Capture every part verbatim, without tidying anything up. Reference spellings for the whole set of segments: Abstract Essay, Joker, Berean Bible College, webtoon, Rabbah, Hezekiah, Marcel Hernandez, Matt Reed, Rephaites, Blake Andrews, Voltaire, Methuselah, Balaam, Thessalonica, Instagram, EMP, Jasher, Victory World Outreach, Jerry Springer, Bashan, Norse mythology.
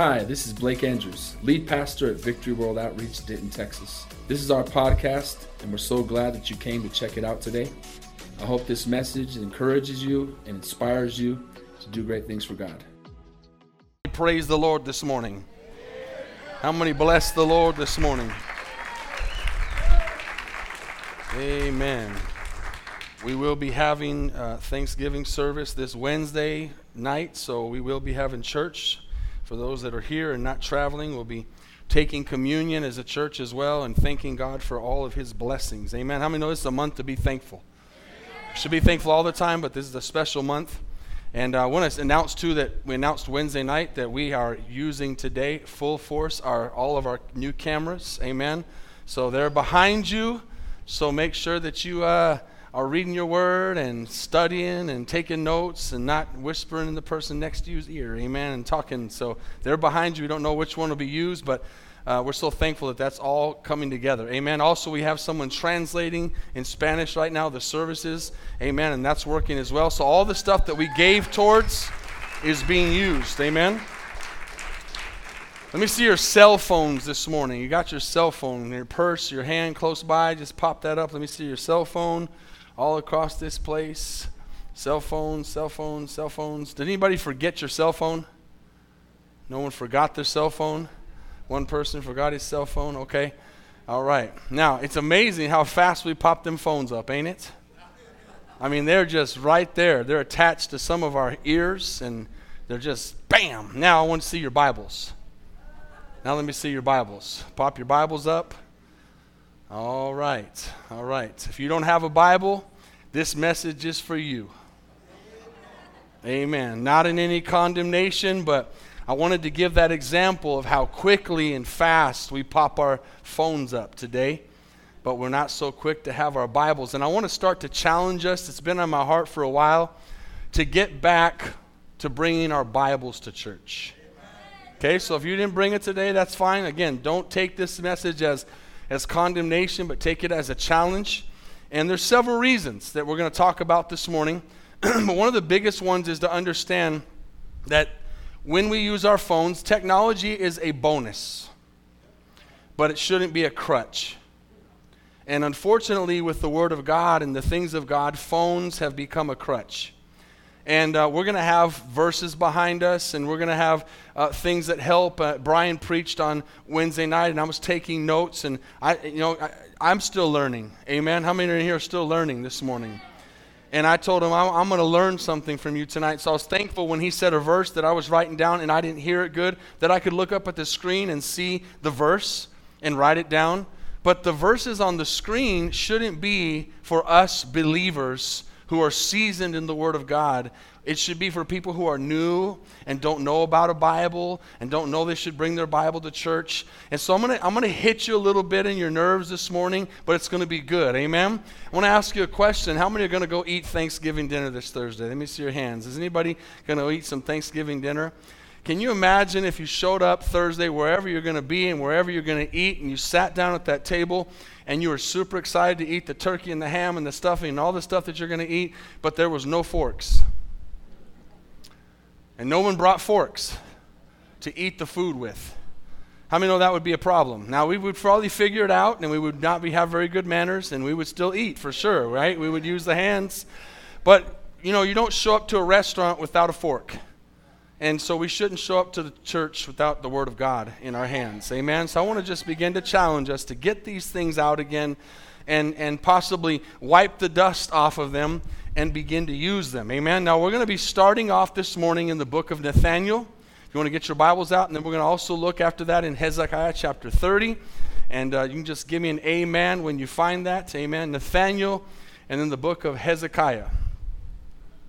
Hi, this is Blake Andrews, lead pastor at Victory World Outreach, Denton, Texas. This is our podcast, and we're so glad that you came to check it out today. I hope this message encourages you and inspires you to do great things for God. Praise the Lord this morning. How many bless the Lord this morning? Amen. We will be having uh, Thanksgiving service this Wednesday night, so we will be having church. For those that are here and not traveling, we'll be taking communion as a church as well and thanking God for all of his blessings. Amen. How many know it's a month to be thankful? Amen. Should be thankful all the time, but this is a special month. And I want to announce, too, that we announced Wednesday night that we are using today full force our all of our new cameras. Amen. So they're behind you. So make sure that you uh, are reading your word and studying and taking notes and not whispering in the person next to you's ear, amen, and talking. So they're behind you. We don't know which one will be used, but uh, we're so thankful that that's all coming together, amen. Also, we have someone translating in Spanish right now, the services, amen, and that's working as well. So all the stuff that we gave towards is being used, amen. Let me see your cell phones this morning. You got your cell phone in your purse, your hand close by. Just pop that up. Let me see your cell phone. All across this place, cell phones, cell phones, cell phones. Did anybody forget your cell phone? No one forgot their cell phone? One person forgot his cell phone, okay. All right. Now, it's amazing how fast we pop them phones up, ain't it? I mean, they're just right there. They're attached to some of our ears, and they're just, bam. Now I want to see your Bibles. Now let me see your Bibles. Pop your Bibles up. All right. All right. If you don't have a Bible, this message is for you. Amen. Not in any condemnation, but I wanted to give that example of how quickly and fast we pop our phones up today, but we're not so quick to have our Bibles. And I want to start to challenge us. It's been on my heart for a while to get back to bringing our Bibles to church. Okay, so if you didn't bring it today, that's fine. Again, don't take this message as as condemnation, but take it as a challenge. And there's several reasons that we're going to talk about this morning. But one of the biggest ones is to understand that when we use our phones, technology is a bonus, but it shouldn't be a crutch. And unfortunately, with the Word of God and the things of God, phones have become a crutch. And uh, we're going to have verses behind us, and we're going to have uh, things that help. Uh, Brian preached on Wednesday night, and I was taking notes, and I, you know, I, I'm still learning. Amen. How many are in here are still learning this morning? And I told him, I'm, I'm going to learn something from you tonight. So I was thankful when he said a verse that I was writing down, and I didn't hear it good, that I could look up at the screen and see the verse and write it down. But the verses on the screen shouldn't be for us believers who are seasoned in the Word of God. It should be for people who are new and don't know about a Bible and don't know they should bring their Bible to church. And so I'm going to I'm going to hit you a little bit in your nerves this morning, but it's going to be good. Amen? I want to ask you a question. How many are going to go eat Thanksgiving dinner this Thursday? Let me see your hands. Is anybody going to eat some Thanksgiving dinner? Can you imagine if you showed up Thursday wherever you're going to be and wherever you're going to eat, and you sat down at that table and you were super excited to eat the turkey and the ham and the stuffing and all the stuff that you're going to eat, but there was no forks. And no one brought forks to eat the food with. How many know that would be a problem? Now, we would probably figure it out, and we would not be have very good manners, and we would still eat for sure, right? We would use the hands. But, you know, you don't show up to a restaurant without a fork. And so we shouldn't show up to the church without the Word of God in our hands. Amen? So I want to just begin to challenge us to get these things out again and, and possibly wipe the dust off of them and begin to use them. Amen? Now, we're going to be starting off this morning in the book of Nathaniel. If you want to get your Bibles out, and then we're going to also look after that in Hezekiah chapter thirty. And uh, you can just give me an amen when you find that. Amen? Nathaniel, and then the book of Hezekiah.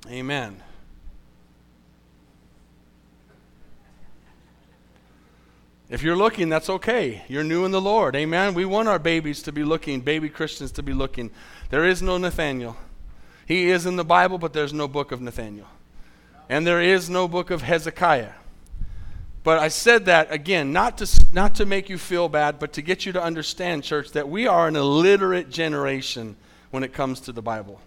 Amen. If you're looking, that's okay. You're new in the Lord. Amen. We want our babies to be looking, baby Christians to be looking. There is no Nathaniel. He is in the Bible, but there's no book of Nathaniel. And there is no book of Hezekiah. But I said that, again, not to not to make you feel bad, but to get you to understand, church, that we are an illiterate generation when it comes to the Bible.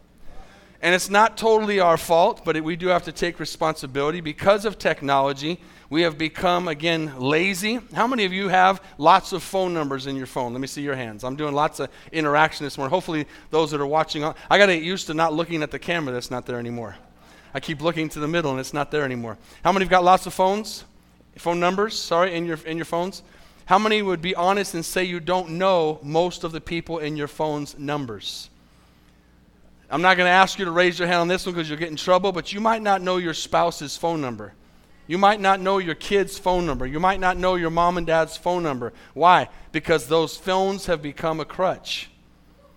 And it's not totally our fault, but it, we do have to take responsibility. Because of technology, we have become, again, lazy. How many of you have lots of phone numbers in your phone? Let me see your hands. I'm doing lots of interaction this morning. Hopefully those that are watching, on, I got to get used to not looking at the camera that's not there anymore. I keep looking to the middle and it's not there anymore. How many have got lots of phones? Phone numbers, sorry, in your in your phones? How many would be honest and say you don't know most of the people in your phone's numbers? I'm not going to ask you to raise your hand on this one because you'll get in trouble, but you might not know your spouse's phone number. You might not know your kid's phone number. You might not know your mom and dad's phone number. Why? Because those phones have become a crutch.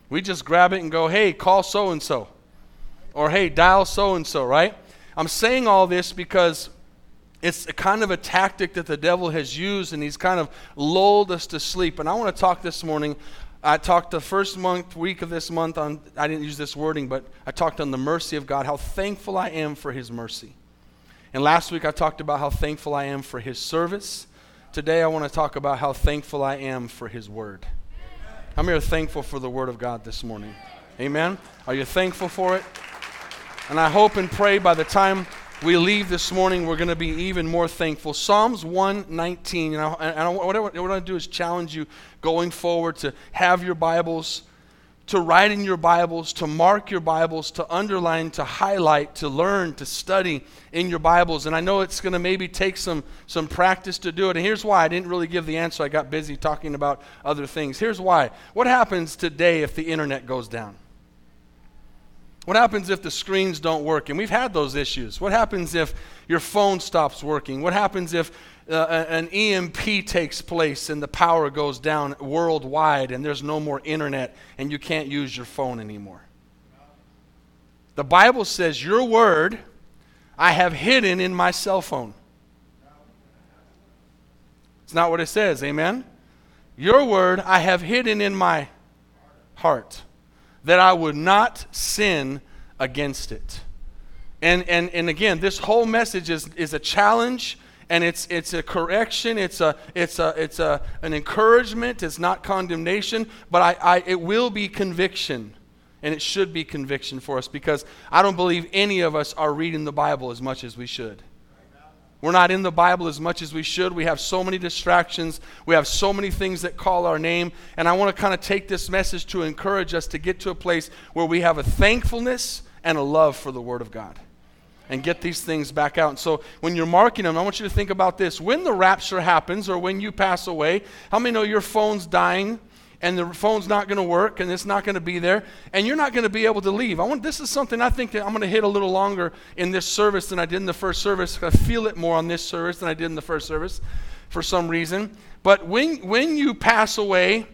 We just grab it and go, hey, call so-and-so. Or hey, dial so-and-so, right? I'm saying all this because it's a kind of a tactic that the devil has used, and he's kind of lulled us to sleep. And I want to talk this morning. I talked the first month, week of this month on, I didn't use this wording, but I talked on the mercy of God, how thankful I am for his mercy. And last week I talked about how thankful I am for his service. Today I want to talk about how thankful I am for his word. How many are thankful for the word of God this morning? Amen? Are you thankful for it? And I hope and pray by the time we leave this morning, we're going to be even more thankful. Psalms one nineteen, and, I, and I, what I want to do is challenge you going forward to have your Bibles, to write in your Bibles, to mark your Bibles, to underline, to highlight, to learn, to study in your Bibles. And I know it's going to maybe take some, some practice to do it. And here's why. I didn't really give the answer. I got busy talking about other things. Here's why. What happens today if the internet goes down? What happens if the screens don't work? And we've had those issues. What happens if your phone stops working? What happens if uh, an E M P takes place and the power goes down worldwide and there's no more internet and you can't use your phone anymore? The Bible says, your word I have hidden in my cell phone. It's not what it says, amen? Your word I have hidden in my heart, that I would not sin against it. And and and again, this whole message is, is a challenge, and it's it's a correction, it's a it's a it's a an encouragement, it's not condemnation, but I, I it will be conviction, and it should be conviction for us, because I don't believe any of us are reading the Bible as much as we should. We're not in the Bible as much as we should. We have so many distractions. We have so many things that call our name. And I want to kind of take this message to encourage us to get to a place where we have a thankfulness and a love for the Word of God, and get these things back out. And so when you're marking them, I want you to think about this. When the rapture happens, or when you pass away, how many know your phone's dying? And the phone's not going to work, and it's not going to be there, and you're not going to be able to leave. I want this is something I think that I'm going to hit a little longer in this service than I did in the first service. I feel it more on this service than I did in the first service for some reason. But when when you pass away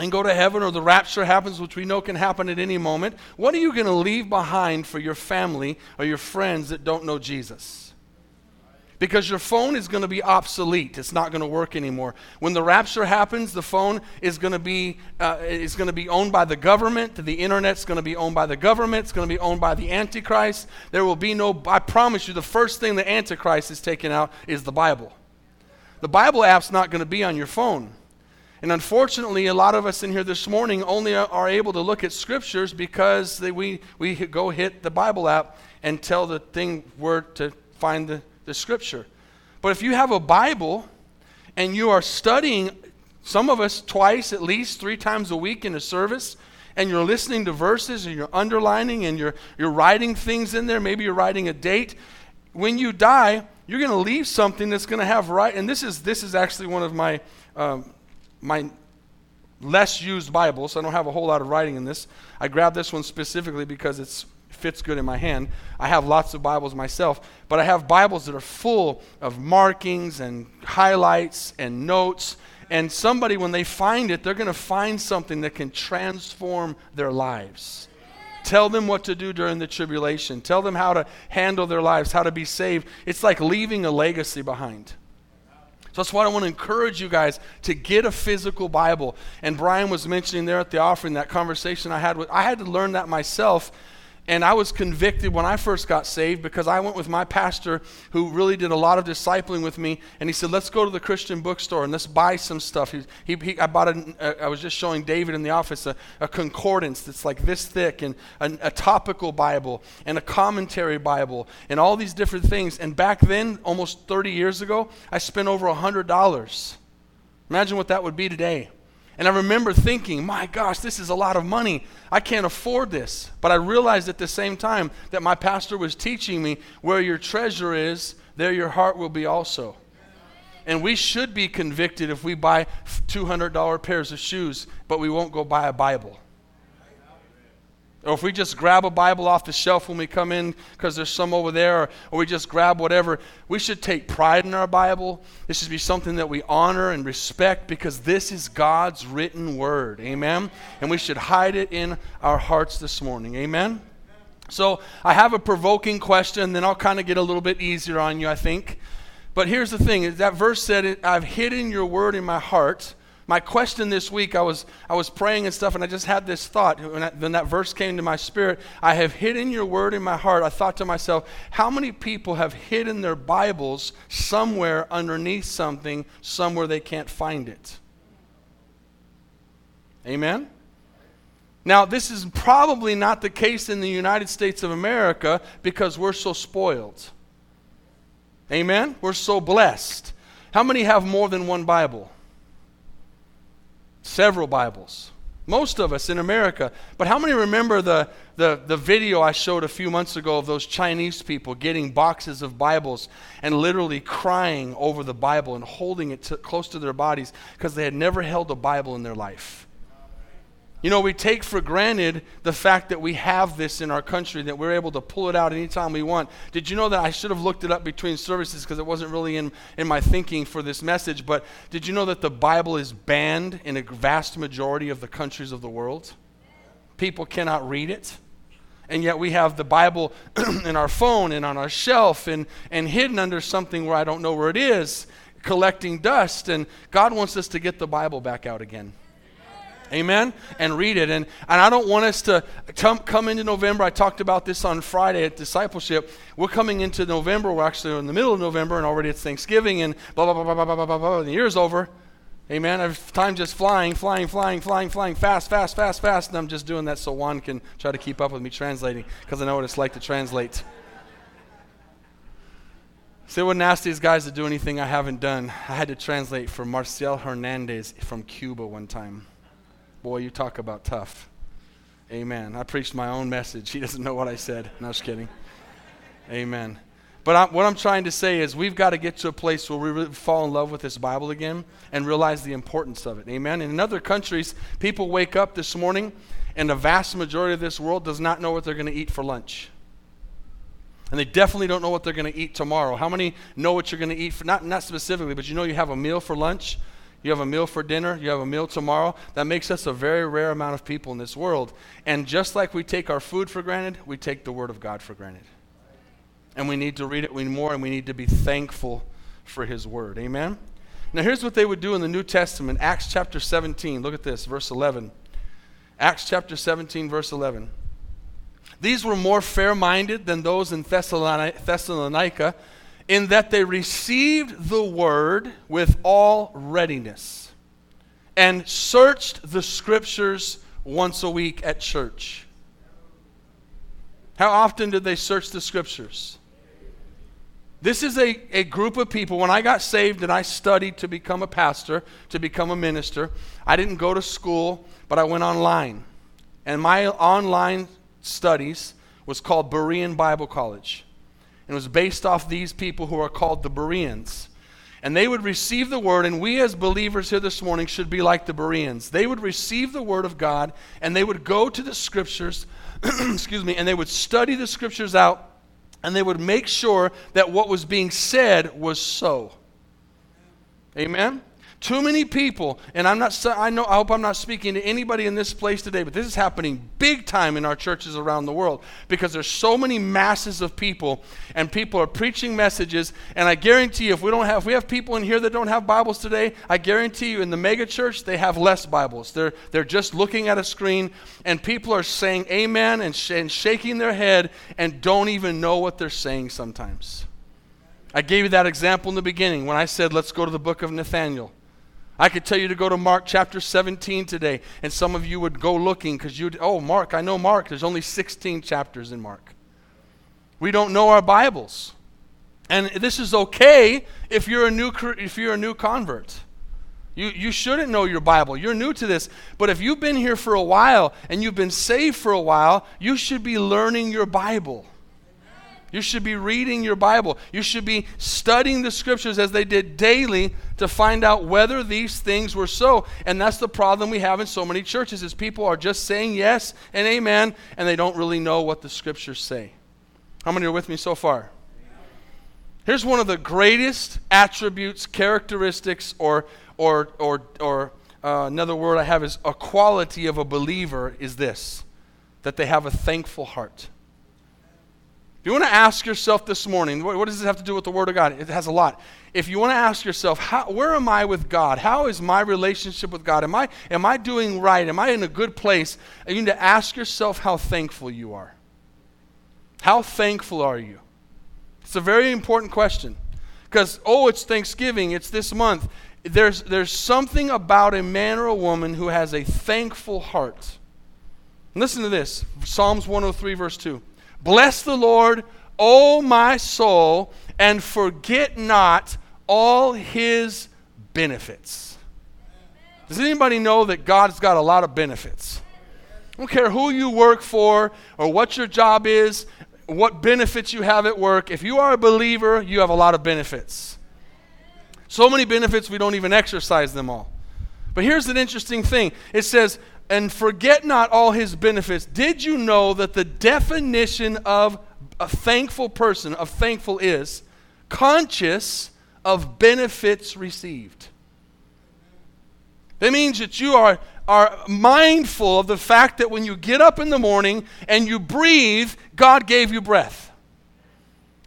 and go to heaven, or the rapture happens, which we know can happen at any moment, what are you going to leave behind for your family or your friends that don't know Jesus? Because your phone is going to be obsolete. It's not going to work anymore. When the rapture happens, the phone is going to be uh, is going to be owned by the government. The internet's going to be owned by the government. It's going to be owned by the Antichrist. There will be no, I promise you, the first thing the Antichrist is taking out is the Bible. The Bible app's not going to be on your phone. And unfortunately, a lot of us in here this morning only are able to look at scriptures because they, we, we go hit the Bible app and tell the thing where to find the the scripture. But if you have a Bible and you are studying, some of us twice, at least three times a week in a service, and you're listening to verses and you're underlining and you're you're writing things in there, maybe you're writing a date, when you die, you're going to leave something that's going to have right, and this is this is actually one of my um, my less used Bibles. I don't have a whole lot of writing in this. I grabbed this one specifically because it's fits good in my hand. I have lots of Bibles myself, but I have Bibles that are full of markings and highlights and notes, and somebody, when they find it, they're going to find something that can transform their lives. Tell them what to do during the tribulation. Tell them how to handle their lives, how to be saved. It's like leaving a legacy behind. So that's why I want to encourage you guys to get a physical Bible. And Brian was mentioning there at the offering that conversation I had with, I had to learn that myself. And I was convicted when I first got saved because I went with my pastor who really did a lot of discipling with me. And he said, let's go to the Christian bookstore and let's buy some stuff. He, he, he, I bought a, a, I was just showing David in the office a, a concordance that's like this thick, and a, a topical Bible and a commentary Bible and all these different things. And back then, almost thirty years ago, I spent over one hundred dollars. Imagine what that would be today. And I remember thinking, my gosh, this is a lot of money. I can't afford this. But I realized at the same time that my pastor was teaching me, where your treasure is, there your heart will be also. And we should be convicted if we buy two hundred dollars pairs of shoes, but we won't go buy a Bible. Or if we just grab a Bible off the shelf when we come in because there's some over there, or, or we just grab whatever. We should take pride in our Bible. This should be something that we honor and respect because this is God's written word. Amen? And we should hide it in our hearts this morning. Amen? So I have a provoking question, then I'll kind of get a little bit easier on you, I think. But here's the thing. Is that verse said, I've hidden your word in my heart. My question this week, I was I was praying and stuff, and I just had this thought. When I, then that verse came to my spirit, I have hidden your word in my heart. I thought to myself, how many people have hidden their Bibles somewhere underneath something, somewhere they can't find it? Amen? Now, this is probably not the case in the United States of America because we're so spoiled. Amen? We're so blessed. How many have more than one Bible? Several Bibles. Most of us in America. But how many remember the, the, the video I showed a few months ago of those Chinese people getting boxes of Bibles and literally crying over the Bible and holding it to, close to their bodies because they had never held a Bible in their life? You know, we take for granted the fact that we have this in our country, that we're able to pull it out anytime we want. Did you know that I should have looked it up between services because it wasn't really in, in my thinking for this message, but did you know that the Bible is banned in a vast majority of the countries of the world? People cannot read it. And yet we have the Bible in our phone and on our shelf and, and hidden under something where I don't know where it is, collecting dust. And God wants us to get the Bible back out again. Amen? And read it. And, and I don't want us to come, come into November. I talked about this on Friday at Discipleship. We're coming into November. We're actually in the middle of November, and already it's Thanksgiving, and blah, blah, blah, blah, blah, blah, blah, blah. And the year's over. Amen? Time just flying, flying, flying, flying, flying, fast, fast, fast, fast. And I'm just doing that so Juan can try to keep up with me translating, because I know what it's like to translate. See, it wouldn't ask these guys to do anything I haven't done. I had to translate for Marcel Hernandez from Cuba one time. Boy, you talk about tough. Amen. I preached my own message. He doesn't know what I said. No, just kidding. Amen. But I, what I'm trying to say is we've got to get to a place where we really fall in love with this Bible again and realize the importance of it. Amen. And in other countries, people wake up this morning and the vast majority of this world does not know what they're going to eat for lunch. And they definitely don't know what they're going to eat tomorrow. How many know what you're going to eat for, not, not specifically, but you know you have a meal for lunch? You have a meal for dinner. You have a meal tomorrow. That makes us a very rare amount of people in this world. And just like we take our food for granted, we take the Word of God for granted. And we need to read it more, and we need to be thankful for His Word. Amen? Now here's what they would do in the New Testament. Acts chapter seventeen. Look at this, verse eleven. Acts chapter seventeen, verse eleven. These were more fair-minded than those in Thessalonica, in that they received the word with all readiness and searched the scriptures once a week at church. How often did they search the scriptures? This is a, a group of people. When I got saved and I studied to become a pastor, to become a minister, I didn't go to school, but I went online. And my online studies was called Berean Bible College. And it was based off these people who are called the Bereans. And they would receive the word, and we as believers here this morning should be like the Bereans. They would receive the word of God, and they would go to the scriptures, excuse me, and they would study the scriptures out, and they would make sure that what was being said was so. Amen? Too many people, and I'm not, I know, I hope I'm not speaking to anybody in this place today, but this is happening big time in our churches around the world because there's so many masses of people, and people are preaching messages. And I guarantee you, if we don't have, if we have people in here that don't have Bibles today, I guarantee you, in the mega church, they have less Bibles. They're they're just looking at a screen, and people are saying amen and, sh- and shaking their head and don't even know what they're saying sometimes. I gave you that example in the beginning when I said, let's go to the book of Nathaniel. I could tell you to go to Mark chapter seventeen today, and some of you would go looking because you'd, oh, Mark, I know Mark. There's only sixteen chapters in Mark. We don't know our Bibles. And this is okay if you're a new if you're a new convert. You you shouldn't know your Bible. You're new to this. But if you've been here for a while and you've been saved for a while, you should be learning your Bible. You should be reading your Bible. You should be studying the Scriptures as they did daily to find out whether these things were so. And that's the problem we have in so many churches is people are just saying yes and amen, and they don't really know what the Scriptures say. How many are with me so far? Here's one of the greatest attributes, characteristics, or or or or uh, another word I have is a quality of a believer is this, that they have a thankful heart. If you want to ask yourself this morning, what, what does this have to do with the Word of God? It has a lot. If you want to ask yourself, how, where am I with God? How is my relationship with God? Am I am I doing right? Am I in a good place? And you need to ask yourself how thankful you are. How thankful are you? It's a very important question. Because, oh, it's Thanksgiving, it's this month. There's there's something about a man or a woman who has a thankful heart. And listen to this, Psalms one oh three, verse two. Bless the Lord, O my soul, and forget not all his benefits. Does anybody know that God's got a lot of benefits? I don't care who you work for or what your job is, what benefits you have at work. If you are a believer, you have a lot of benefits. So many benefits we don't even exercise them all. But here's an interesting thing. It says, and forget not all his benefits. Did you know that the definition of a thankful person, of thankful, is conscious of benefits received? That means that you are, are mindful of the fact that when you get up in the morning and you breathe, God gave you breath.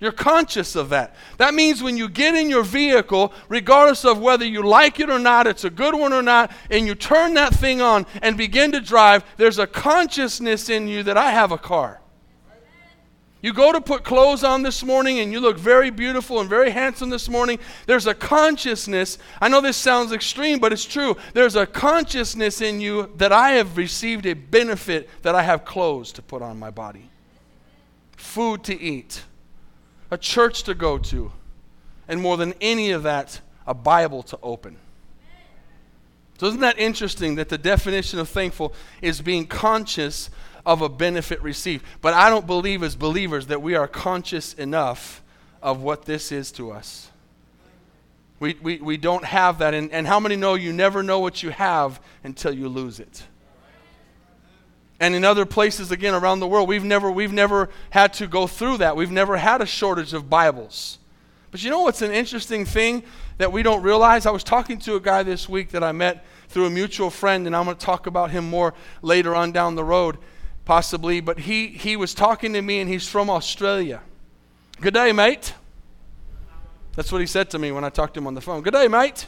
You're conscious of that. That means when you get in your vehicle, regardless of whether you like it or not, it's a good one or not, and you turn that thing on and begin to drive, there's a consciousness in you that I have a car. You go to put clothes on this morning and you look very beautiful and very handsome this morning. There's a consciousness. I know this sounds extreme, but it's true. There's a consciousness in you that I have received a benefit that I have clothes to put on my body, food to eat, a church to go to, and more than any of that, a Bible to open. So isn't that interesting that the definition of thankful is being conscious of a benefit received? But I don't believe as believers that we are conscious enough of what this is to us. We we, we don't have that. And, and how many know you never know what you have until you lose it? And in other places, again, around the world, we've never we've never had to go through that. We've never had a shortage of Bibles. But you know what's an interesting thing that we don't realize? I was talking to a guy this week that I met through a mutual friend, and I'm going to talk about him more later on down the road, possibly. But he, he was talking to me, and he's from Australia. Good day, mate. That's what he said to me when I talked to him on the phone. Good day, mate.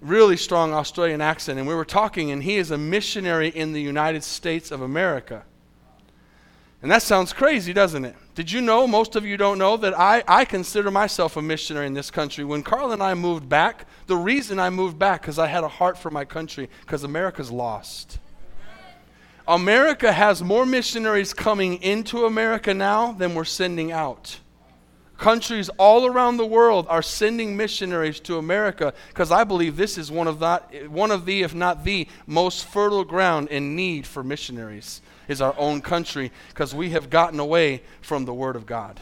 Really strong Australian accent, and we were talking, and he is a missionary in the United States of America. And that sounds crazy, doesn't it? Did you know, most of you don't know, that I, I consider myself a missionary in this country. When Carl and I moved back, the reason I moved back, because I had a heart for my country, because America's lost. America has more missionaries coming into America now than we're sending out. Countries all around the world are sending missionaries to America because I believe this is one of that, one of the, if not the, most fertile ground in need for missionaries is our own country because we have gotten away from the Word of God.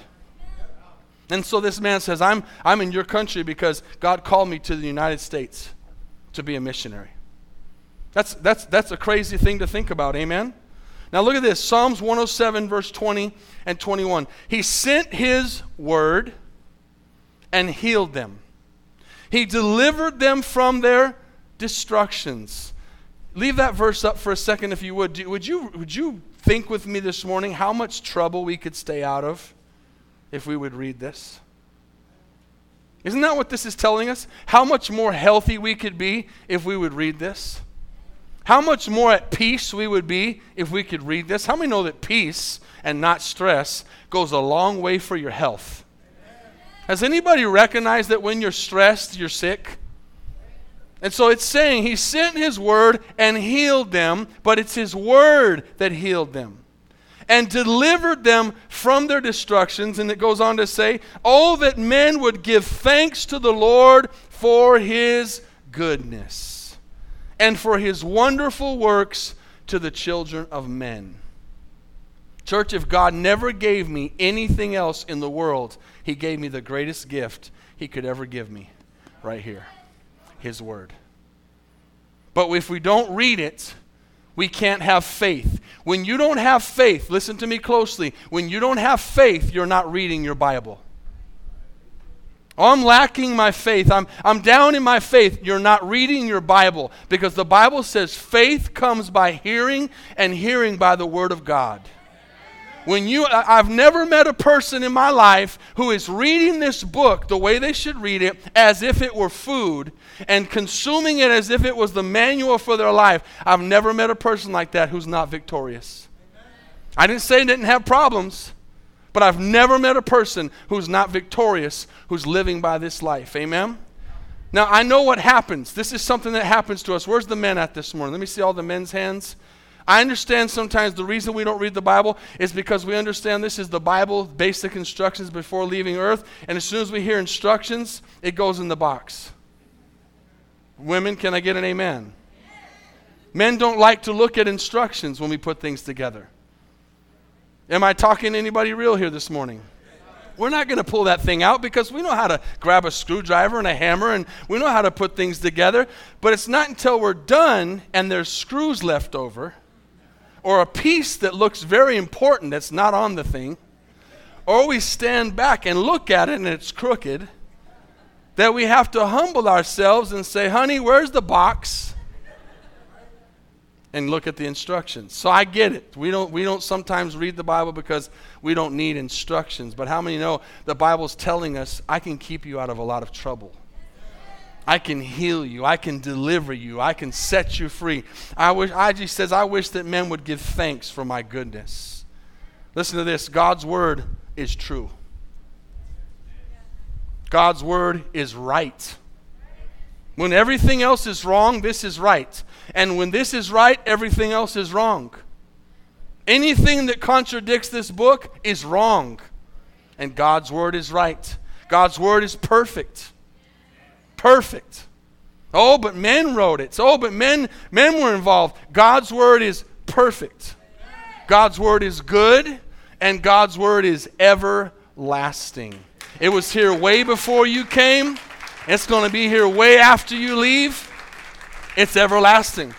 And so this man says, I'm, I'm in your country because God called me to the United States to be a missionary. That's, that's, that's a crazy thing to think about, amen? Now look at this, Psalms one oh seven, verse twenty and twenty-one. He sent his word and healed them. He delivered them from their destructions. Leave that verse up for a second if you would. Do, would you would you think with me this morning how much trouble we could stay out of if we would read this? Isn't that what this is telling us? How much more healthy we could be if we would read this? How much more at peace we would be if we could read this? How many know that peace and not stress goes a long way for your health? Has anybody recognized that when you're stressed, you're sick? And so it's saying he sent his word and healed them, but it's his word that healed them and delivered them from their destructions. And it goes on to say, oh, that men would give thanks to the Lord for his goodness and for his wonderful works to the children of men. Church, if God never gave me anything else in the world, he gave me the greatest gift he could ever give me right here. His word. But if we don't read it, we can't have faith. When you don't have faith, listen to me closely, when you don't have faith, you're not reading your Bible. Oh, I'm lacking my faith. I'm, I'm down in my faith. You're not reading your Bible, because the Bible says faith comes by hearing, and hearing by the word of God. When you, I've never met a person in my life who is reading this book the way they should read it, as if it were food, and consuming it as if it was the manual for their life. I've never met a person like that who's not victorious. I didn't say they didn't have problems, but I've never met a person who's not victorious, who's living by this life. Amen? Now, I know what happens. This is something that happens to us. Where's the men at this morning? Let me see all the men's hands. I understand sometimes the reason we don't read the Bible is because we understand this is the Bible, basic instructions before leaving earth, and as soon as we hear instructions, it goes in the box. Women, can I get an amen? Men don't like to look at instructions when we put things together. Am I talking to anybody real here this morning? We're not going to pull that thing out because we know how to grab a screwdriver and a hammer, and we know how to put things together, but it's not until we're done and there's screws left over, or a piece that looks very important that's not on the thing, or we stand back and look at it and it's crooked, that we have to humble ourselves and say, honey, where's the box? And look at the instructions. So I get it. We don't we don't sometimes read the Bible because we don't need instructions. But how many know the Bible's telling us, I can keep you out of a lot of trouble. I can heal you. I can deliver you. I can set you free. I wish. I just says, I wish that men would give thanks for my goodness. Listen to this. God's word is true. God's word is right. When everything else is wrong, this is right. And when this is right, everything else is wrong. Anything that contradicts this book is wrong. And God's word is right. God's word is perfect. Perfect. Oh, but men wrote it. Oh, but men men were involved. God's word is perfect. God's word is good, and God's word is everlasting. It was here way before you came. It's going to be here way after you leave. It's everlasting.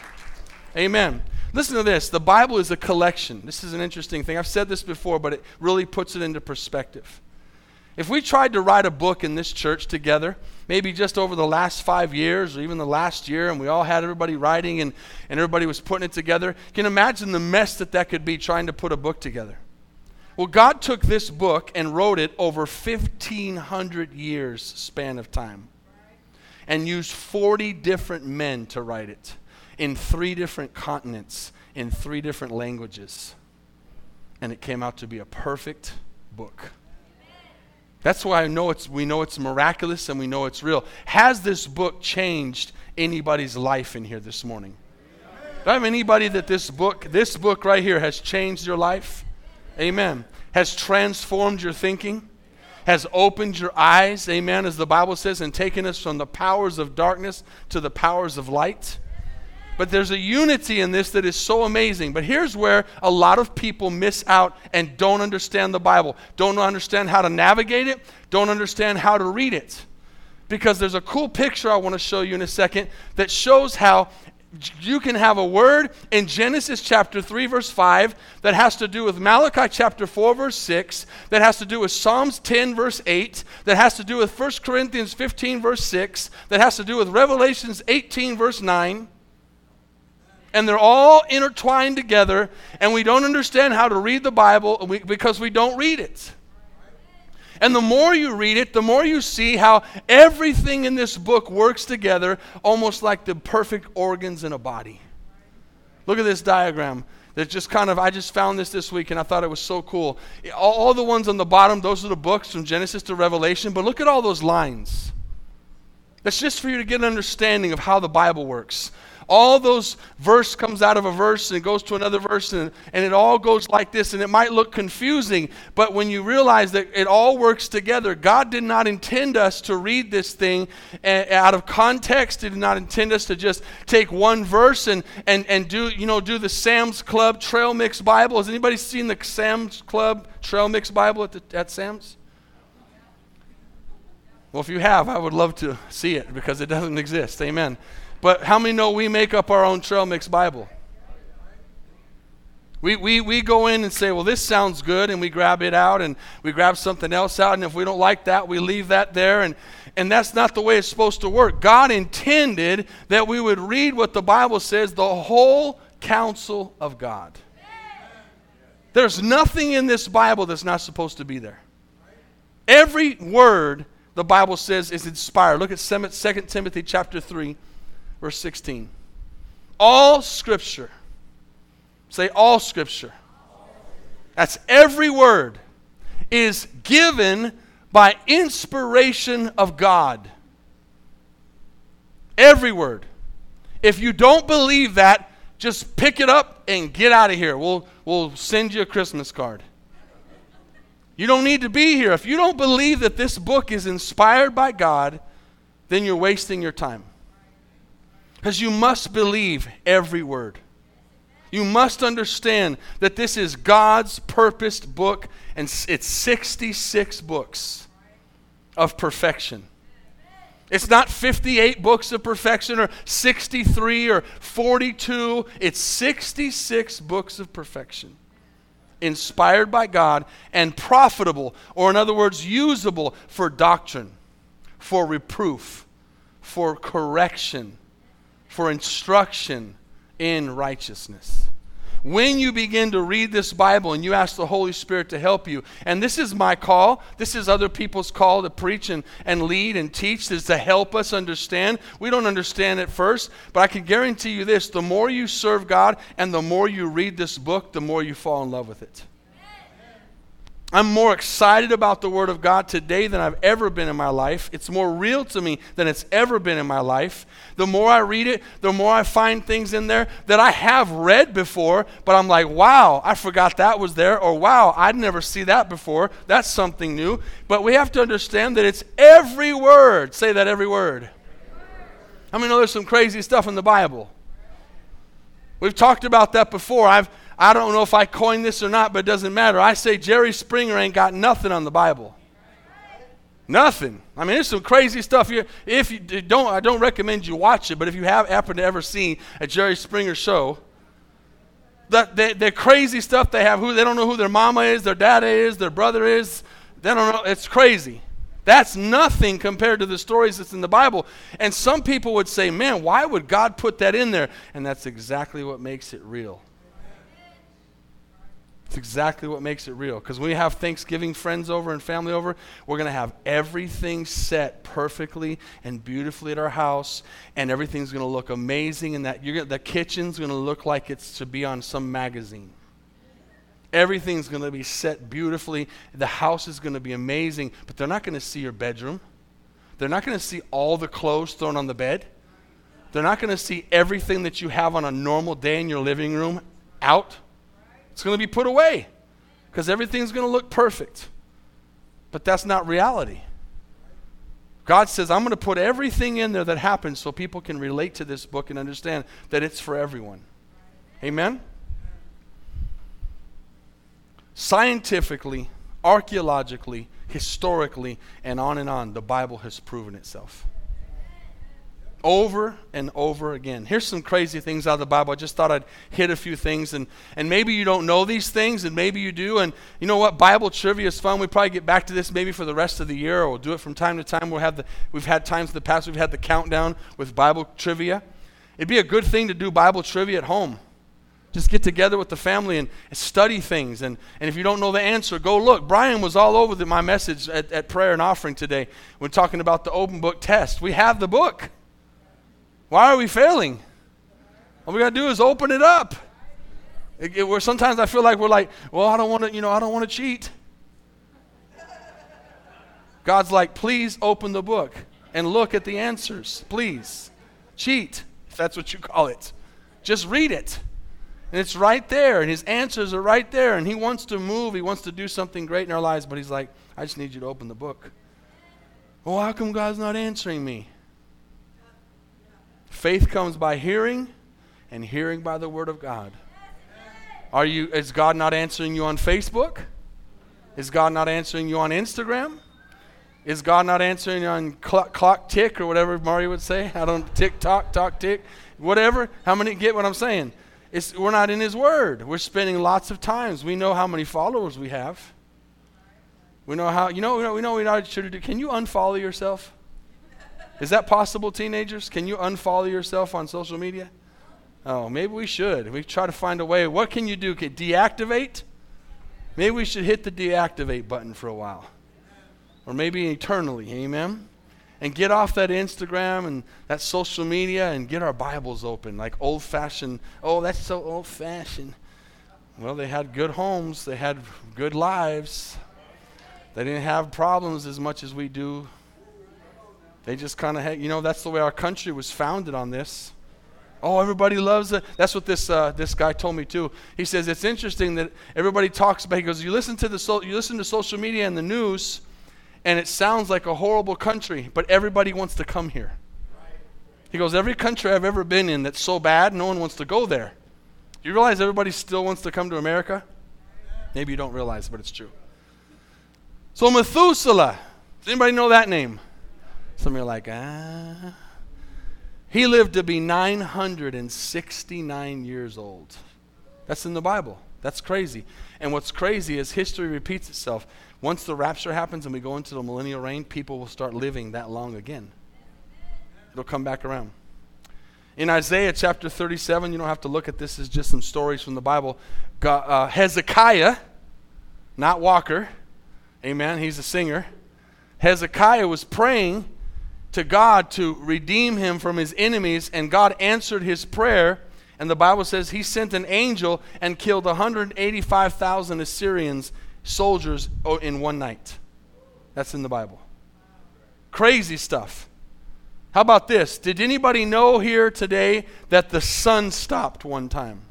Amen. Listen to this. The Bible is a collection. This is an interesting thing. I've said this before, but it really puts it into perspective. If we tried to write a book in this church together, maybe just over the last five years or even the last year, and we all had everybody writing and, and everybody was putting it together, can you imagine the mess that that could be trying to put a book together? Well, God took this book and wrote it over fifteen hundred years span of time and used forty different men to write it in three different continents, in three different languages. And it came out to be a perfect book. That's why I know it's, we know it's miraculous and we know it's real. Has this book changed anybody's life in here this morning? Do I have anybody that this book, this book right here has changed your life? Amen. Has transformed your thinking? Has opened your eyes, amen, as the Bible says, and taken us from the powers of darkness to the powers of light? But there's a unity in this that is so amazing. But here's where a lot of people miss out and don't understand the Bible. Don't understand how to navigate it. Don't understand how to read it. Because there's a cool picture I want to show you in a second that shows how you can have a word in Genesis chapter three, verse five, that has to do with Malachi chapter four, verse six, that has to do with Psalms ten, verse eight, that has to do with First Corinthians fifteen, verse six, that has to do with Revelations eighteen, verse nine. And they're all intertwined together, and we don't understand how to read the Bible because we don't read it. And the more you read it, the more you see how everything in this book works together, almost like the perfect organs in a body. Look at this diagram. That just kind of, I just found this this week, and I thought it was so cool. All, all the ones on the bottom, those are the books from Genesis to Revelation, but look at all those lines. That's just for you to get an understanding of how the Bible works. All those verse comes out of a verse and it goes to another verse, and, and it all goes like this, and it might look confusing, but when you realize that it all works together, God did not intend us to read this thing out of context. He did not intend us to just take one verse and and and do you know do the Sam's Club trail mix Bible. Has anybody seen the Sam's Club trail mix Bible at the, at Sam's? Well, if you have, I would love to see it because it doesn't exist. Amen. But how many know we make up our own trail mix Bible? We, we we go in and say, well, this sounds good, and we grab it out, and we grab something else out, and if we don't like that, we leave that there, and, and that's not the way it's supposed to work. God intended that we would read what the Bible says, the whole counsel of God. There's nothing in this Bible that's not supposed to be there. Every word the Bible says is inspired. Look at Second Timothy chapter three. Verse sixteen, all scripture, say all scripture, that's every word, is given by inspiration of God. Every word. If you don't believe that, just pick it up and get out of here. We'll, we'll send you a Christmas card. You don't need to be here. If you don't believe that this book is inspired by God, then you're wasting your time. Because you must believe every word. You must understand that this is God's purposed book, and it's sixty-six books of perfection. It's not fifty-eight books of perfection or sixty-three or forty-two. It's sixty-six books of perfection, inspired by God and profitable, or in other words, usable for doctrine, for reproof, for correction, for instruction in righteousness. When you begin to read this Bible and you ask the Holy Spirit to help you, and this is my call, this is other people's call to preach and, and lead and teach, is to help us understand. We don't understand at first, but I can guarantee you this, the more you serve God and the more you read this book, the more you fall in love with it. I'm more excited about the Word of God today than I've ever been in my life. It's more real to me than it's ever been in my life. The more I read it, the more I find things in there that I have read before, but I'm like, wow, I forgot that was there, or wow, I'd never see that before. That's something new. But we have to understand that it's every word. Say that, every word. I mean, there's some crazy stuff in the Bible. We've talked about that before. I've I don't know if I coined this or not, but it doesn't matter. I say Jerry Springer ain't got nothing on the Bible. Nothing. I mean, there's some crazy stuff here. If you don't, I don't recommend you watch it, but if you have happened to ever see a Jerry Springer show, that the, the crazy stuff they have, who they don't know who their mama is, their dad is, their brother is. They don't know. It's crazy. That's nothing compared to the stories that's in the Bible. And some people would say, man, why would God put that in there? And that's exactly what makes it real. It's exactly what makes it real. Because when we have Thanksgiving friends over and family over, we're going to have everything set perfectly and beautifully at our house, and everything's going to look amazing, and that you're gonna, the kitchen's going to look like it's to be on some magazine. Everything's going to be set beautifully. The house is going to be amazing, but they're not going to see your bedroom. They're not going to see all the clothes thrown on the bed. They're not going to see everything that you have on a normal day in your living room out. It's going to be put away because everything's going to look perfect. But that's not reality. God says, I'm going to put everything in there that happens so people can relate to this book and understand that it's for everyone. Amen? Scientifically, archaeologically, historically, and on and on, the Bible has proven itself. over and over again. Here's some crazy things out of the Bible. I just thought I'd hit a few things, and, and maybe you don't know these things, and maybe you do, and you know what? Bible trivia is fun. We probably get back to this maybe for the rest of the year, or we'll do it from time to time. We'll have the we've had times in the past we've had the countdown with Bible trivia. It'd be a good thing to do Bible trivia at home. Just get together with the family and study things. And, and if you don't know the answer, go look. Brian was all over the, my message at, at prayer and offering today when talking about the open book test. We have the book. Why are we failing? All we got to do is open it up. It, it, where sometimes I feel like we're like, well, I don't want to, you know, I don't want to cheat. God's like, please open the book and look at the answers. Please. Cheat, if that's what you call it. Just read it. And it's right there, and his answers are right there, and he wants to move, he wants to do something great in our lives, but he's like, I just need you to open the book. Well, how come God's not answering me? Faith comes by hearing, and hearing by the word of God. Are you? Is God not answering you on Facebook? Is God not answering you on Instagram? Is God not answering you on clock, clock tick, or whatever Mario would say? I don't, tick, tock, tock, tick, whatever. How many get what I'm saying? It's, we're not in his word. We're spending lots of times. We know how many followers we have. We know how, you know, we know, we know we not should do. Can you unfollow yourself? Is that possible, teenagers? Can you unfollow yourself on social media? Oh, maybe we should. We try to find a way. What can you do? Can deactivate? Maybe we should hit the deactivate button for a while. Or maybe eternally, amen? And get off that Instagram and that social media and get our Bibles open, like old-fashioned. Oh, that's so old-fashioned. Well, they had good homes. They had good lives. They didn't have problems as much as we do. They just kind of had, you know, that's the way our country was founded on this. Oh, everybody loves it. That's what this uh, this guy told me too. He says, it's interesting that everybody talks about, he goes, you listen to the so- you listen to social media and the news, and it sounds like a horrible country, but everybody wants to come here. He goes, every country I've ever been in that's so bad, no one wants to go there. Do you realize everybody still wants to come to America? Maybe you don't realize, but it's true. So Methuselah, does anybody know that name? Some of you are like, ah. He lived to be nine hundred sixty-nine years old. That's in the Bible. That's crazy. And what's crazy is history repeats itself. Once the rapture happens and we go into the millennial reign, people will start living that long again. It'll come back around. In Isaiah chapter thirty-seven, you don't have to look at this. It's just some stories from the Bible. God, uh, Hezekiah, not Walker, amen, he's a singer. Hezekiah was praying to God to redeem him from his enemies, and God answered his prayer. And the Bible says he sent an angel and killed one hundred eighty-five thousand Assyrians, soldiers, in one night. That's in the Bible. Crazy stuff. How about this? Did anybody know here today that the sun stopped one time?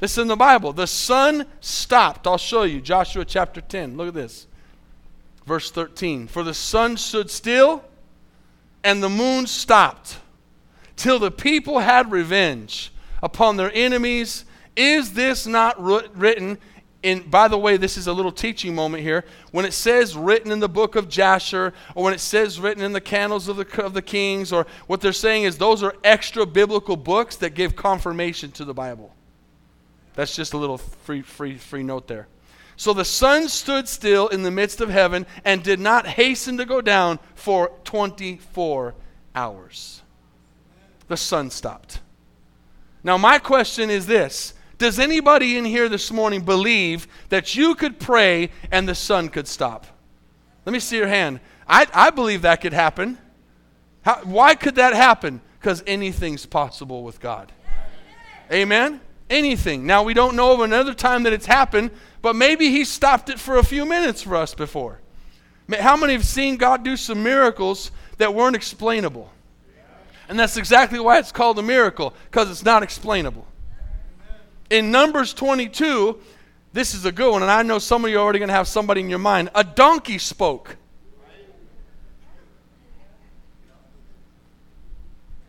This is in the Bible. The sun stopped. I'll show you. Joshua chapter ten. Look at this. Verse thirteen. For the sun stood still and the moon stopped, till the people had revenge upon their enemies. Is this not written in, by the way, this is a little teaching moment here. When it says written in the book of Jasher, or when it says written in the Annals of the, of the Kings, or what they're saying is those are extra biblical books that give confirmation to the Bible. That's just a little free, free, free note there. So the sun stood still in the midst of heaven and did not hasten to go down for twenty-four hours. The sun stopped. Now my question is this. Does anybody in here this morning believe that you could pray and the sun could stop? Let me see your hand. I, I believe that could happen. How, why could that happen? Because anything's possible with God. Amen? Anything. Now we don't know of another time that it's happened, but maybe he stopped it for a few minutes for us before. How many have seen God do some miracles that weren't explainable? And that's exactly why it's called a miracle, because it's not explainable. In Numbers twenty-two, this is a good one, and I know some of you are already going to have somebody in your mind. A donkey spoke.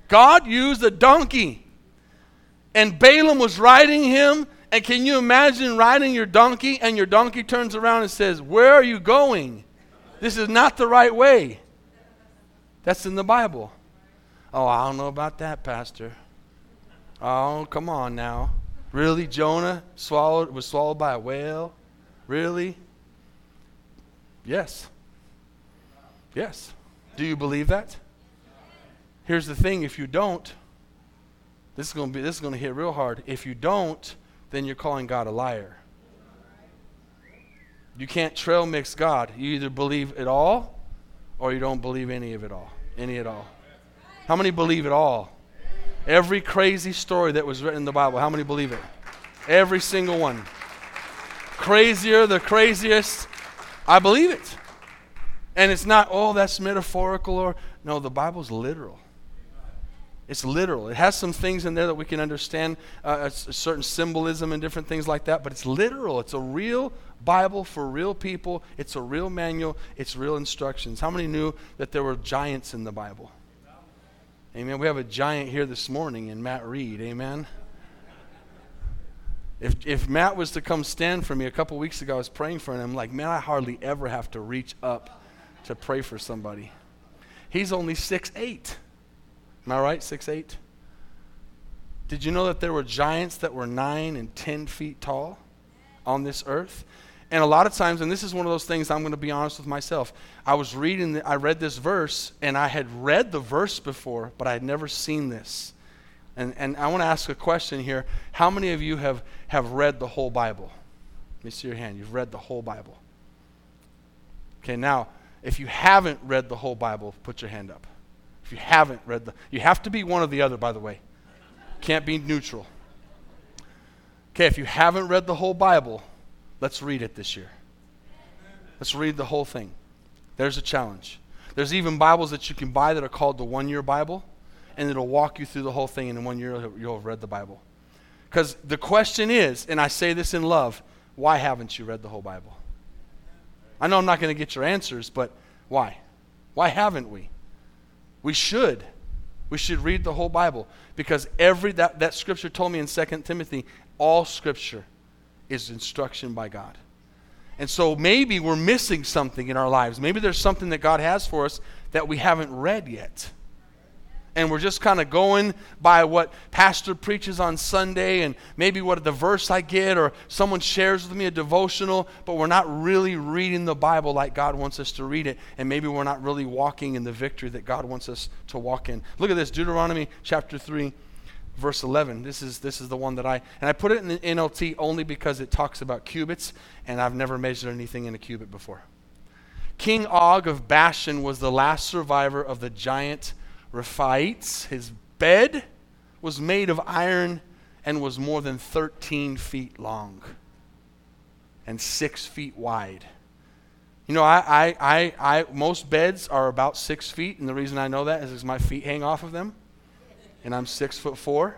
God used a donkey, and Balaam was riding him, and can you imagine riding your donkey, and your donkey turns around and says, where are you going? This is not the right way. That's in the Bible. Oh, I don't know about that, Pastor. Oh, come on now. Really, Jonah swallowed was swallowed by a whale? Really? Yes. Yes. Do you believe that? Here's the thing, if you don't, this is going to be this is going to hit real hard. If you don't, then you're calling God a liar. You can't trail mix God. You either believe it all or you don't believe any of it all. Any at all. How many believe it all? Every crazy story that was written in the Bible, how many believe it? Every single one. Crazier, the craziest. I believe it. And it's not, oh, that's metaphorical or no, the Bible's literal. It's literal. It has some things in there that we can understand, uh, a, a certain symbolism and different things like that, but it's literal. It's a real Bible for real people. It's a real manual. It's real instructions. How many knew that there were giants in the Bible? Amen. We have a giant here this morning in Matt Reed. Amen. If if Matt was to come stand for me a couple weeks ago, I was praying for him. I'm like, man, I hardly ever have to reach up to pray for somebody. He's only six eight. Am I right, six eight? Did you know that there were giants that were nine and ten feet tall on this earth? And a lot of times, and this is one of those things I'm going to be honest with myself, I was reading, the, I read this verse, and I had read the verse before, but I had never seen this. And and I want to ask a question here. How many of you have, have read the whole Bible? Let me see your hand. You've read the whole Bible. Okay, now, if you haven't read the whole Bible, put your hand up. If you haven't read the, you have to be one or the other, by the way. Can't be neutral. Okay, if you haven't read the whole Bible, let's read it this year. Let's read the whole thing. There's a challenge. There's even Bibles that you can buy that are called the one-year Bible, and it'll walk you through the whole thing, and in one year you'll have read the Bible. Because the question is, and I say this in love, why haven't you read the whole Bible? I know I'm not going to get your answers, but why? Why haven't we? We should. We should read the whole Bible because every that, that scripture told me in Second Timothy, all scripture is instruction by God. And so maybe we're missing something in our lives. Maybe there's something that God has for us that we haven't read yet. And we're just kind of going by what pastor preaches on Sunday and maybe what the verse I get or someone shares with me a devotional, but we're not really reading the Bible like God wants us to read it, and maybe we're not really walking in the victory that God wants us to walk in. Look at this, Deuteronomy chapter three, verse eleven. This is this is the one that I, and I put it in the N L T only because it talks about cubits, and I've never measured anything in a cubit before. King Og of Bashan was the last survivor of the giant Rephaites. His bed was made of iron and was more than thirteen feet long and six feet wide. You know, I, I, I, I most beds are about six feet, and the reason I know that is because my feet hang off of them, and I'm six foot four.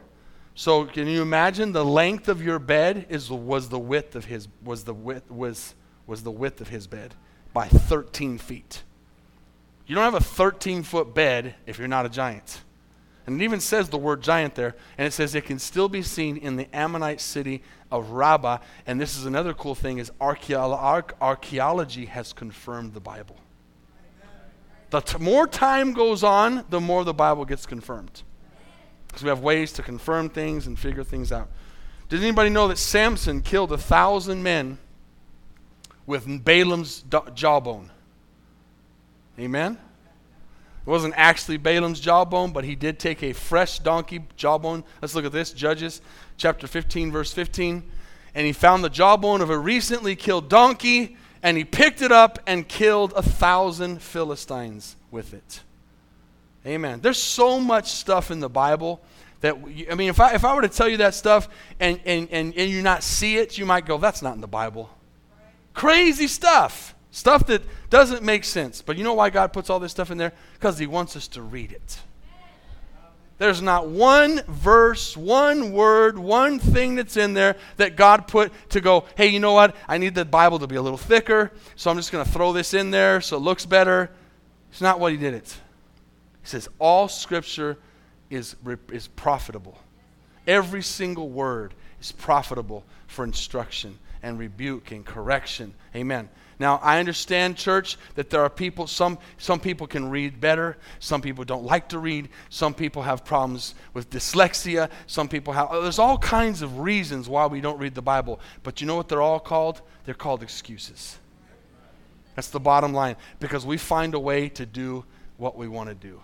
So can you imagine the length of your bed is was the width of his was the width was was the width of his bed by thirteen feet. You don't have a thirteen-foot bed if you're not a giant. And it even says the word giant there, and it says it can still be seen in the Ammonite city of Rabbah. And this is another cool thing is archaeology has confirmed the Bible. The t- more time goes on, the more the Bible gets confirmed. Because we have ways to confirm things and figure things out. Did anybody know that Samson killed a thousand men with Balaam's do- jawbone? Amen? It wasn't actually Balaam's jawbone, but he did take a fresh donkey jawbone. Let's look at this, Judges chapter fifteen, verse fifteen. And he found the jawbone of a recently killed donkey, and he picked it up and killed a thousand Philistines with it. Amen. There's so much stuff in the Bible that, we, I mean, if I if I were to tell you that stuff and, and, and, and you not see it, you might go, that's not in the Bible. Right. Crazy stuff. Stuff that doesn't make sense. But you know why God puts all this stuff in there? Because he wants us to read it. There's not one verse, one word, one thing that's in there that God put to go, hey, you know what? I need the Bible to be a little thicker, so I'm just going to throw this in there so it looks better. It's not what he did it. He says all scripture is, is profitable. Every single word is profitable for instruction and rebuke and correction. Amen. Now, I understand, church, that there are people, some some people can read better. Some people don't like to read. Some people have problems with dyslexia. Some people have, oh, there's all kinds of reasons why we don't read the Bible. But you know what they're all called? They're called excuses. That's the bottom line. Because we find a way to do what we want to do.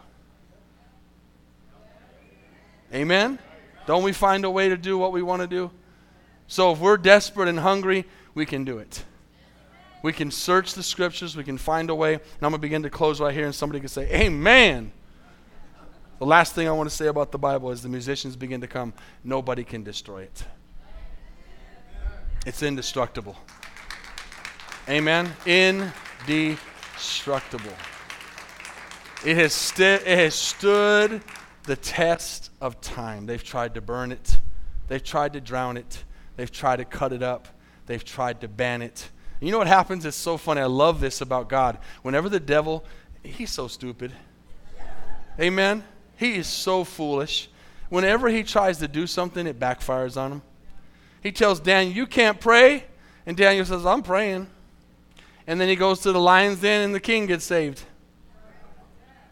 Amen? Don't we find a way to do what we want to do? So if we're desperate and hungry, we can do it. We can search the scriptures. We can find a way. And I'm going to begin to close right here, and somebody can say, amen. The last thing I want to say about the Bible is the musicians begin to come. Nobody can destroy it. It's indestructible. Amen? Indestructible. It has, sti- it has stood the test of time. They've tried to burn it. They've tried to drown it. They've tried to cut it up. They've tried to ban it. And you know what happens? It's so funny. I love this about God. Whenever the devil, he's so stupid. Amen? He is so foolish. Whenever he tries to do something, it backfires on him. He tells Daniel, you can't pray. And Daniel says, I'm praying. And then he goes to the lion's den and the king gets saved.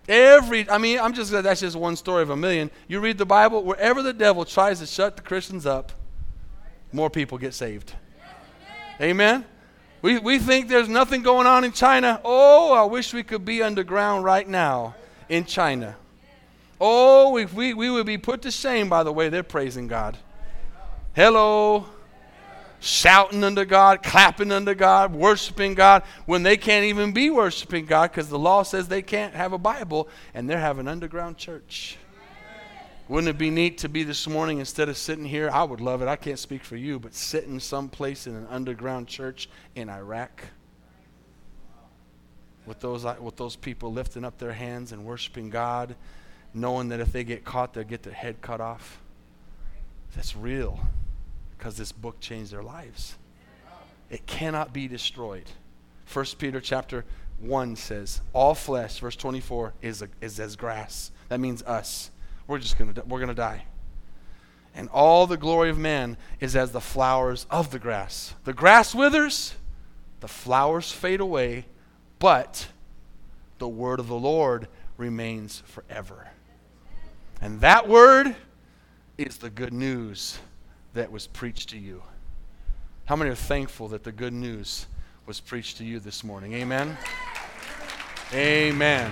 Every, I mean, I'm just, that's just one story of a million. You read the Bible, wherever the devil tries to shut the Christians up, more people get saved. Amen? We we think there's nothing going on in China. Oh, I wish we could be underground right now in China. Oh, if we, we would be put to shame by the way they're praising God. Hello. Shouting unto God, clapping unto God, worshiping God, when they can't even be worshiping God because the law says they can't have a Bible, and they're having an underground church. Wouldn't it be neat to be this morning instead of sitting here? I would love it. I can't speak for you, but sitting someplace in an underground church in Iraq with those with those people lifting up their hands and worshiping God, knowing that if they get caught, they'll get their head cut off. That's real. Because this book changed their lives. It cannot be destroyed. First Peter chapter one says, all flesh, verse twenty-four, is a, is as grass. That means us. We're just gonna we're gonna die. And all the glory of man is as the flowers of the grass. The grass withers, the flowers fade away, but the word of the Lord remains forever. And that word is the good news that was preached to you. How many are thankful that the good news was preached to you this morning? Amen? Amen.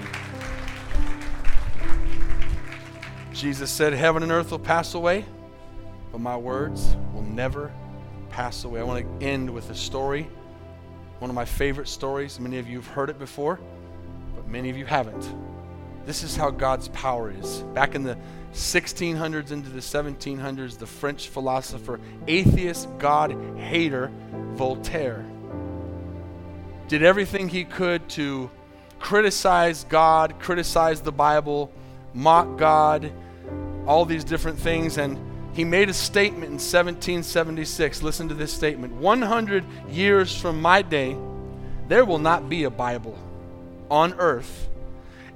Jesus said, heaven and earth will pass away, but my words will never pass away. I want to end with a story, one of my favorite stories. Many of you have heard it before, but many of you haven't. This is how God's power is. Back in the sixteen hundreds into the seventeen hundreds, the French philosopher, atheist, God-hater, Voltaire, did everything he could to criticize God, criticize the Bible, mock God, all these different things. And he made a statement in seventeen seventy-six. Listen to this statement. one hundred years from my day, there will not be a Bible on earth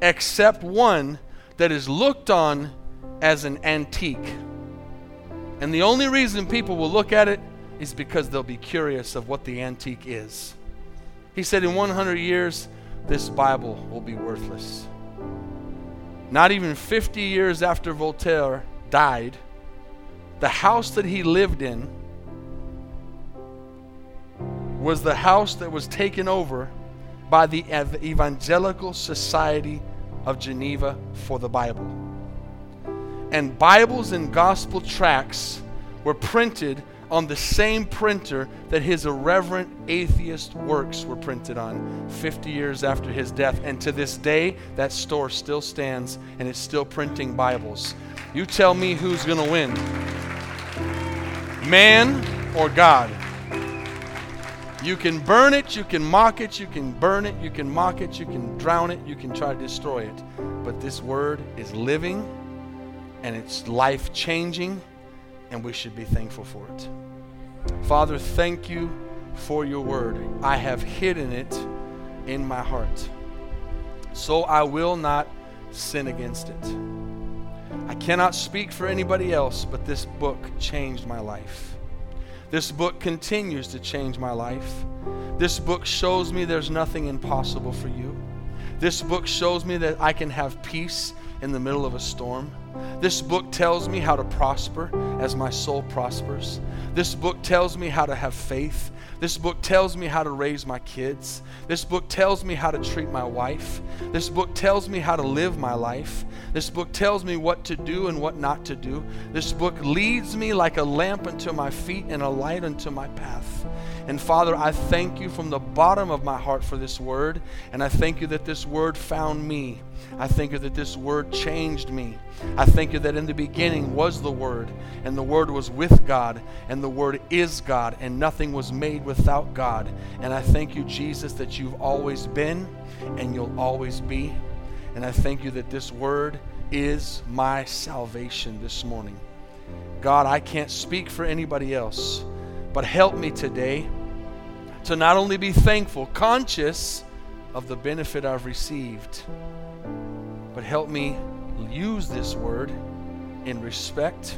except one that is looked on as an antique. And the only reason people will look at it is because they'll be curious of what the antique is. He said in one hundred years, this Bible will be worthless. Not even fifty years after Voltaire died, the house that he lived in was the house that was taken over by the Evangelical Society of Geneva for the Bible. And Bibles and gospel tracts were printed on the same printer that his irreverent atheist works were printed on fifty years after his death. And to this day, that store still stands and it's still printing Bibles. You tell me who's going to win, man or God? You can burn it, you can mock it, you can burn it, you can mock it, you can drown it, you can try to destroy it. But this word is living and it's life-changing, and we should be thankful for it. Father, thank you for your word. I have hidden it in my heart, so I will not sin against it. I cannot speak for anybody else, but this book changed my life. This book continues to change my life. This book shows me there's nothing impossible for you. This book shows me that I can have peace in the middle of a storm. This book tells me how to prosper as my soul prospers. This book tells me how to have faith. This book tells me how to raise my kids. This book tells me how to treat my wife. This book tells me how to live my life. This book tells me what to do and what not to do. This book leads me like a lamp unto my feet and a light unto my path. And Father, I thank you from the bottom of my heart for this word. And I thank you that this word found me. I thank you that this word changed me. I thank you that in the beginning was the Word, and the Word was with God, and the Word is God, and nothing was made without God. And I thank you, Jesus, that you've always been, and you'll always be. And I thank you that this Word is my salvation this morning. God, I can't speak for anybody else, but help me today to not only be thankful, conscious of the benefit I've received, but help me use this word in respect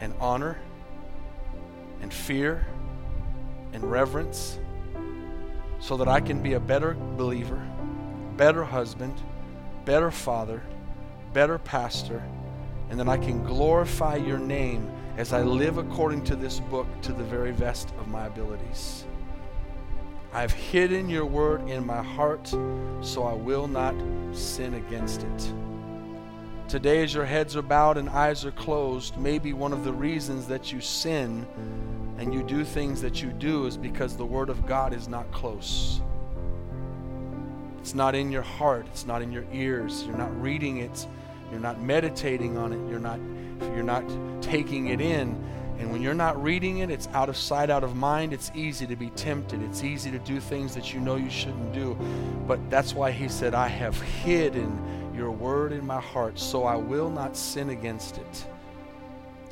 and honor and fear and reverence so that I can be a better believer, better husband, better father, better pastor, and that I can glorify your name as I live according to this book to the very best of my abilities. I've hidden your word in my heart so I will not sin against it. Today, as your heads are bowed and eyes are closed, maybe one of the reasons that you sin and you do things that you do is because the Word of God is not close. It's not in your heart. It's not in your ears. You're not reading it. You're not meditating on it. You're not, you're not taking it in. And when you're not reading it, it's out of sight, out of mind. It's easy to be tempted. It's easy to do things that you know you shouldn't do. But that's why he said, I have hidden your word in my heart, so I will not sin against it.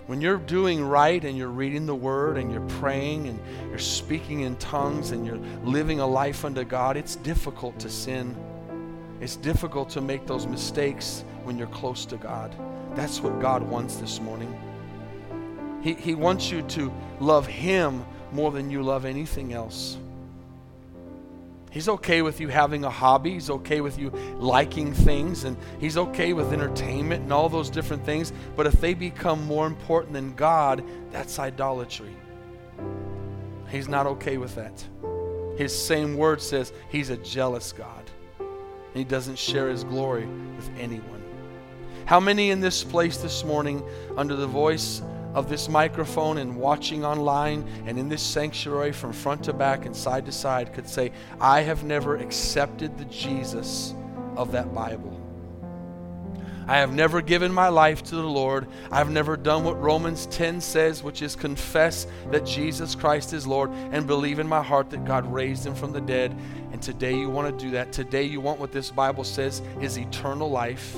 When you're doing right and you're reading the word and you're praying and you're speaking in tongues and you're living a life unto God, it's difficult to sin. It's difficult to make those mistakes when you're close to God. That's what God wants this morning. He, he wants you to love Him more than you love anything else. He's okay with you having a hobby. He's okay with you liking things. And He's okay with entertainment and all those different things. But if they become more important than God, that's idolatry. He's not okay with that. His same word says He's a jealous God. And He doesn't share His glory with anyone. How many in this place this morning, under the voice of this microphone and watching online and in this sanctuary from front to back and side to side, could say, I have never accepted the Jesus of that Bible. I have never given my life to the Lord. I've never done what Romans ten says, which is confess that Jesus Christ is Lord and believe in my heart that God raised Him from the dead. And today you want to do that. Today you want what this Bible says is eternal life.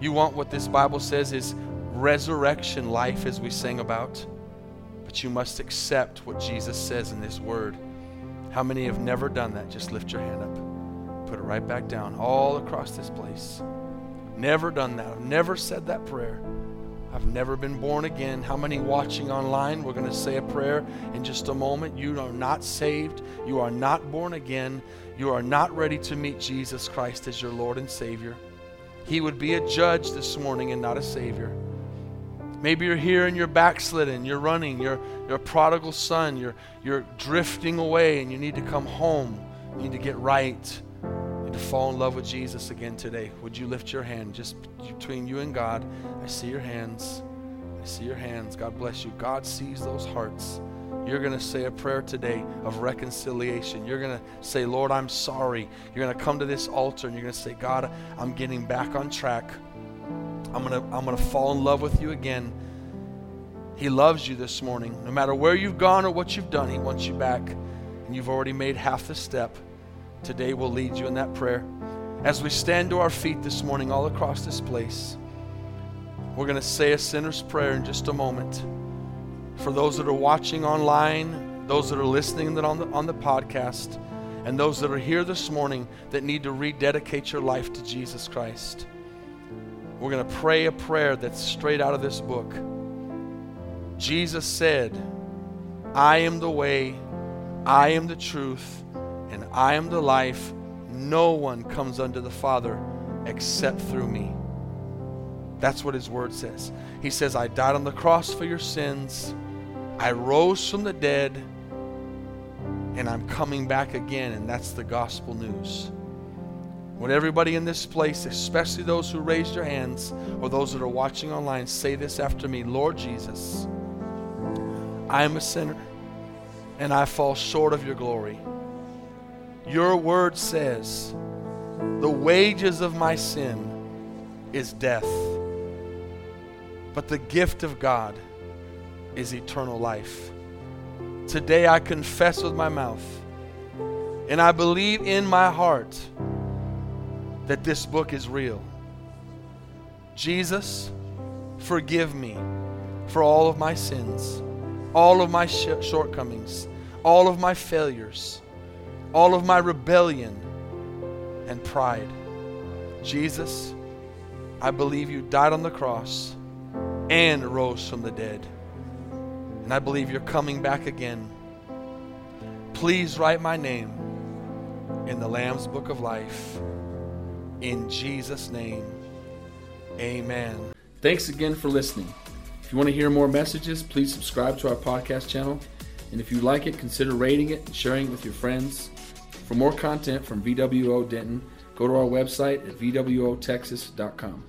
You want what this Bible says is resurrection life, as we sang about, but you must accept what Jesus says in this word. How many have never done that? Just lift your hand up, put it right back down, all across this place. Never done that. I've never said that prayer. I've never been born again. How many watching online? We're going to say a prayer in just a moment. You are not saved. You are not born again. You are not ready to meet Jesus Christ as your Lord and Savior. He would be a judge this morning and not a Savior. Maybe you're here and you're backslidden, you're running, you're, you're a prodigal son, you're, you're drifting away and you need to come home. You need to get right. You need to fall in love with Jesus again today. Would you lift your hand just between you and God? I see your hands. I see your hands. God bless you. God sees those hearts. You're going to say a prayer today of reconciliation. You're going to say, Lord, I'm sorry. You're going to come to this altar and you're going to say, God, I'm getting back on track. I'm going to I'm going to fall in love with you again. He loves you this morning. No matter where you've gone or what you've done, He wants you back. And you've already made half the step. Today we'll lead you in that prayer. As we stand to our feet this morning all across this place, we're going to say a sinner's prayer in just a moment. For those that are watching online, those that are listening on the, on the podcast, and those that are here this morning that need to rededicate your life to Jesus Christ. We're going to pray a prayer that's straight out of this book. Jesus said, I am the way, I am the truth, and I am the life. No one comes unto the Father except through me. That's what his word says. He says, I died on the cross for your sins. I rose from the dead, and I'm coming back again. And that's the gospel news. Would everybody in this place, especially those who raised your hands or those that are watching online, say this after me. Lord Jesus, I am a sinner, and I fall short of your glory. Your word says, the wages of my sin is death, but the gift of God is eternal life. Today I confess with my mouth, and I believe in my heart that this book is real. Jesus, forgive me for all of my sins, all of my sh- shortcomings, all of my failures, all of my rebellion and pride. Jesus, I believe you died on the cross and rose from the dead. And I believe you're coming back again. Please write my name in the Lamb's Book of Life. In Jesus' name, amen. Thanks again for listening. If you want to hear more messages, please subscribe to our podcast channel. And if you like it, consider rating it and sharing it with your friends. For more content from V W O Denton, go to our website at v w o texas dot com.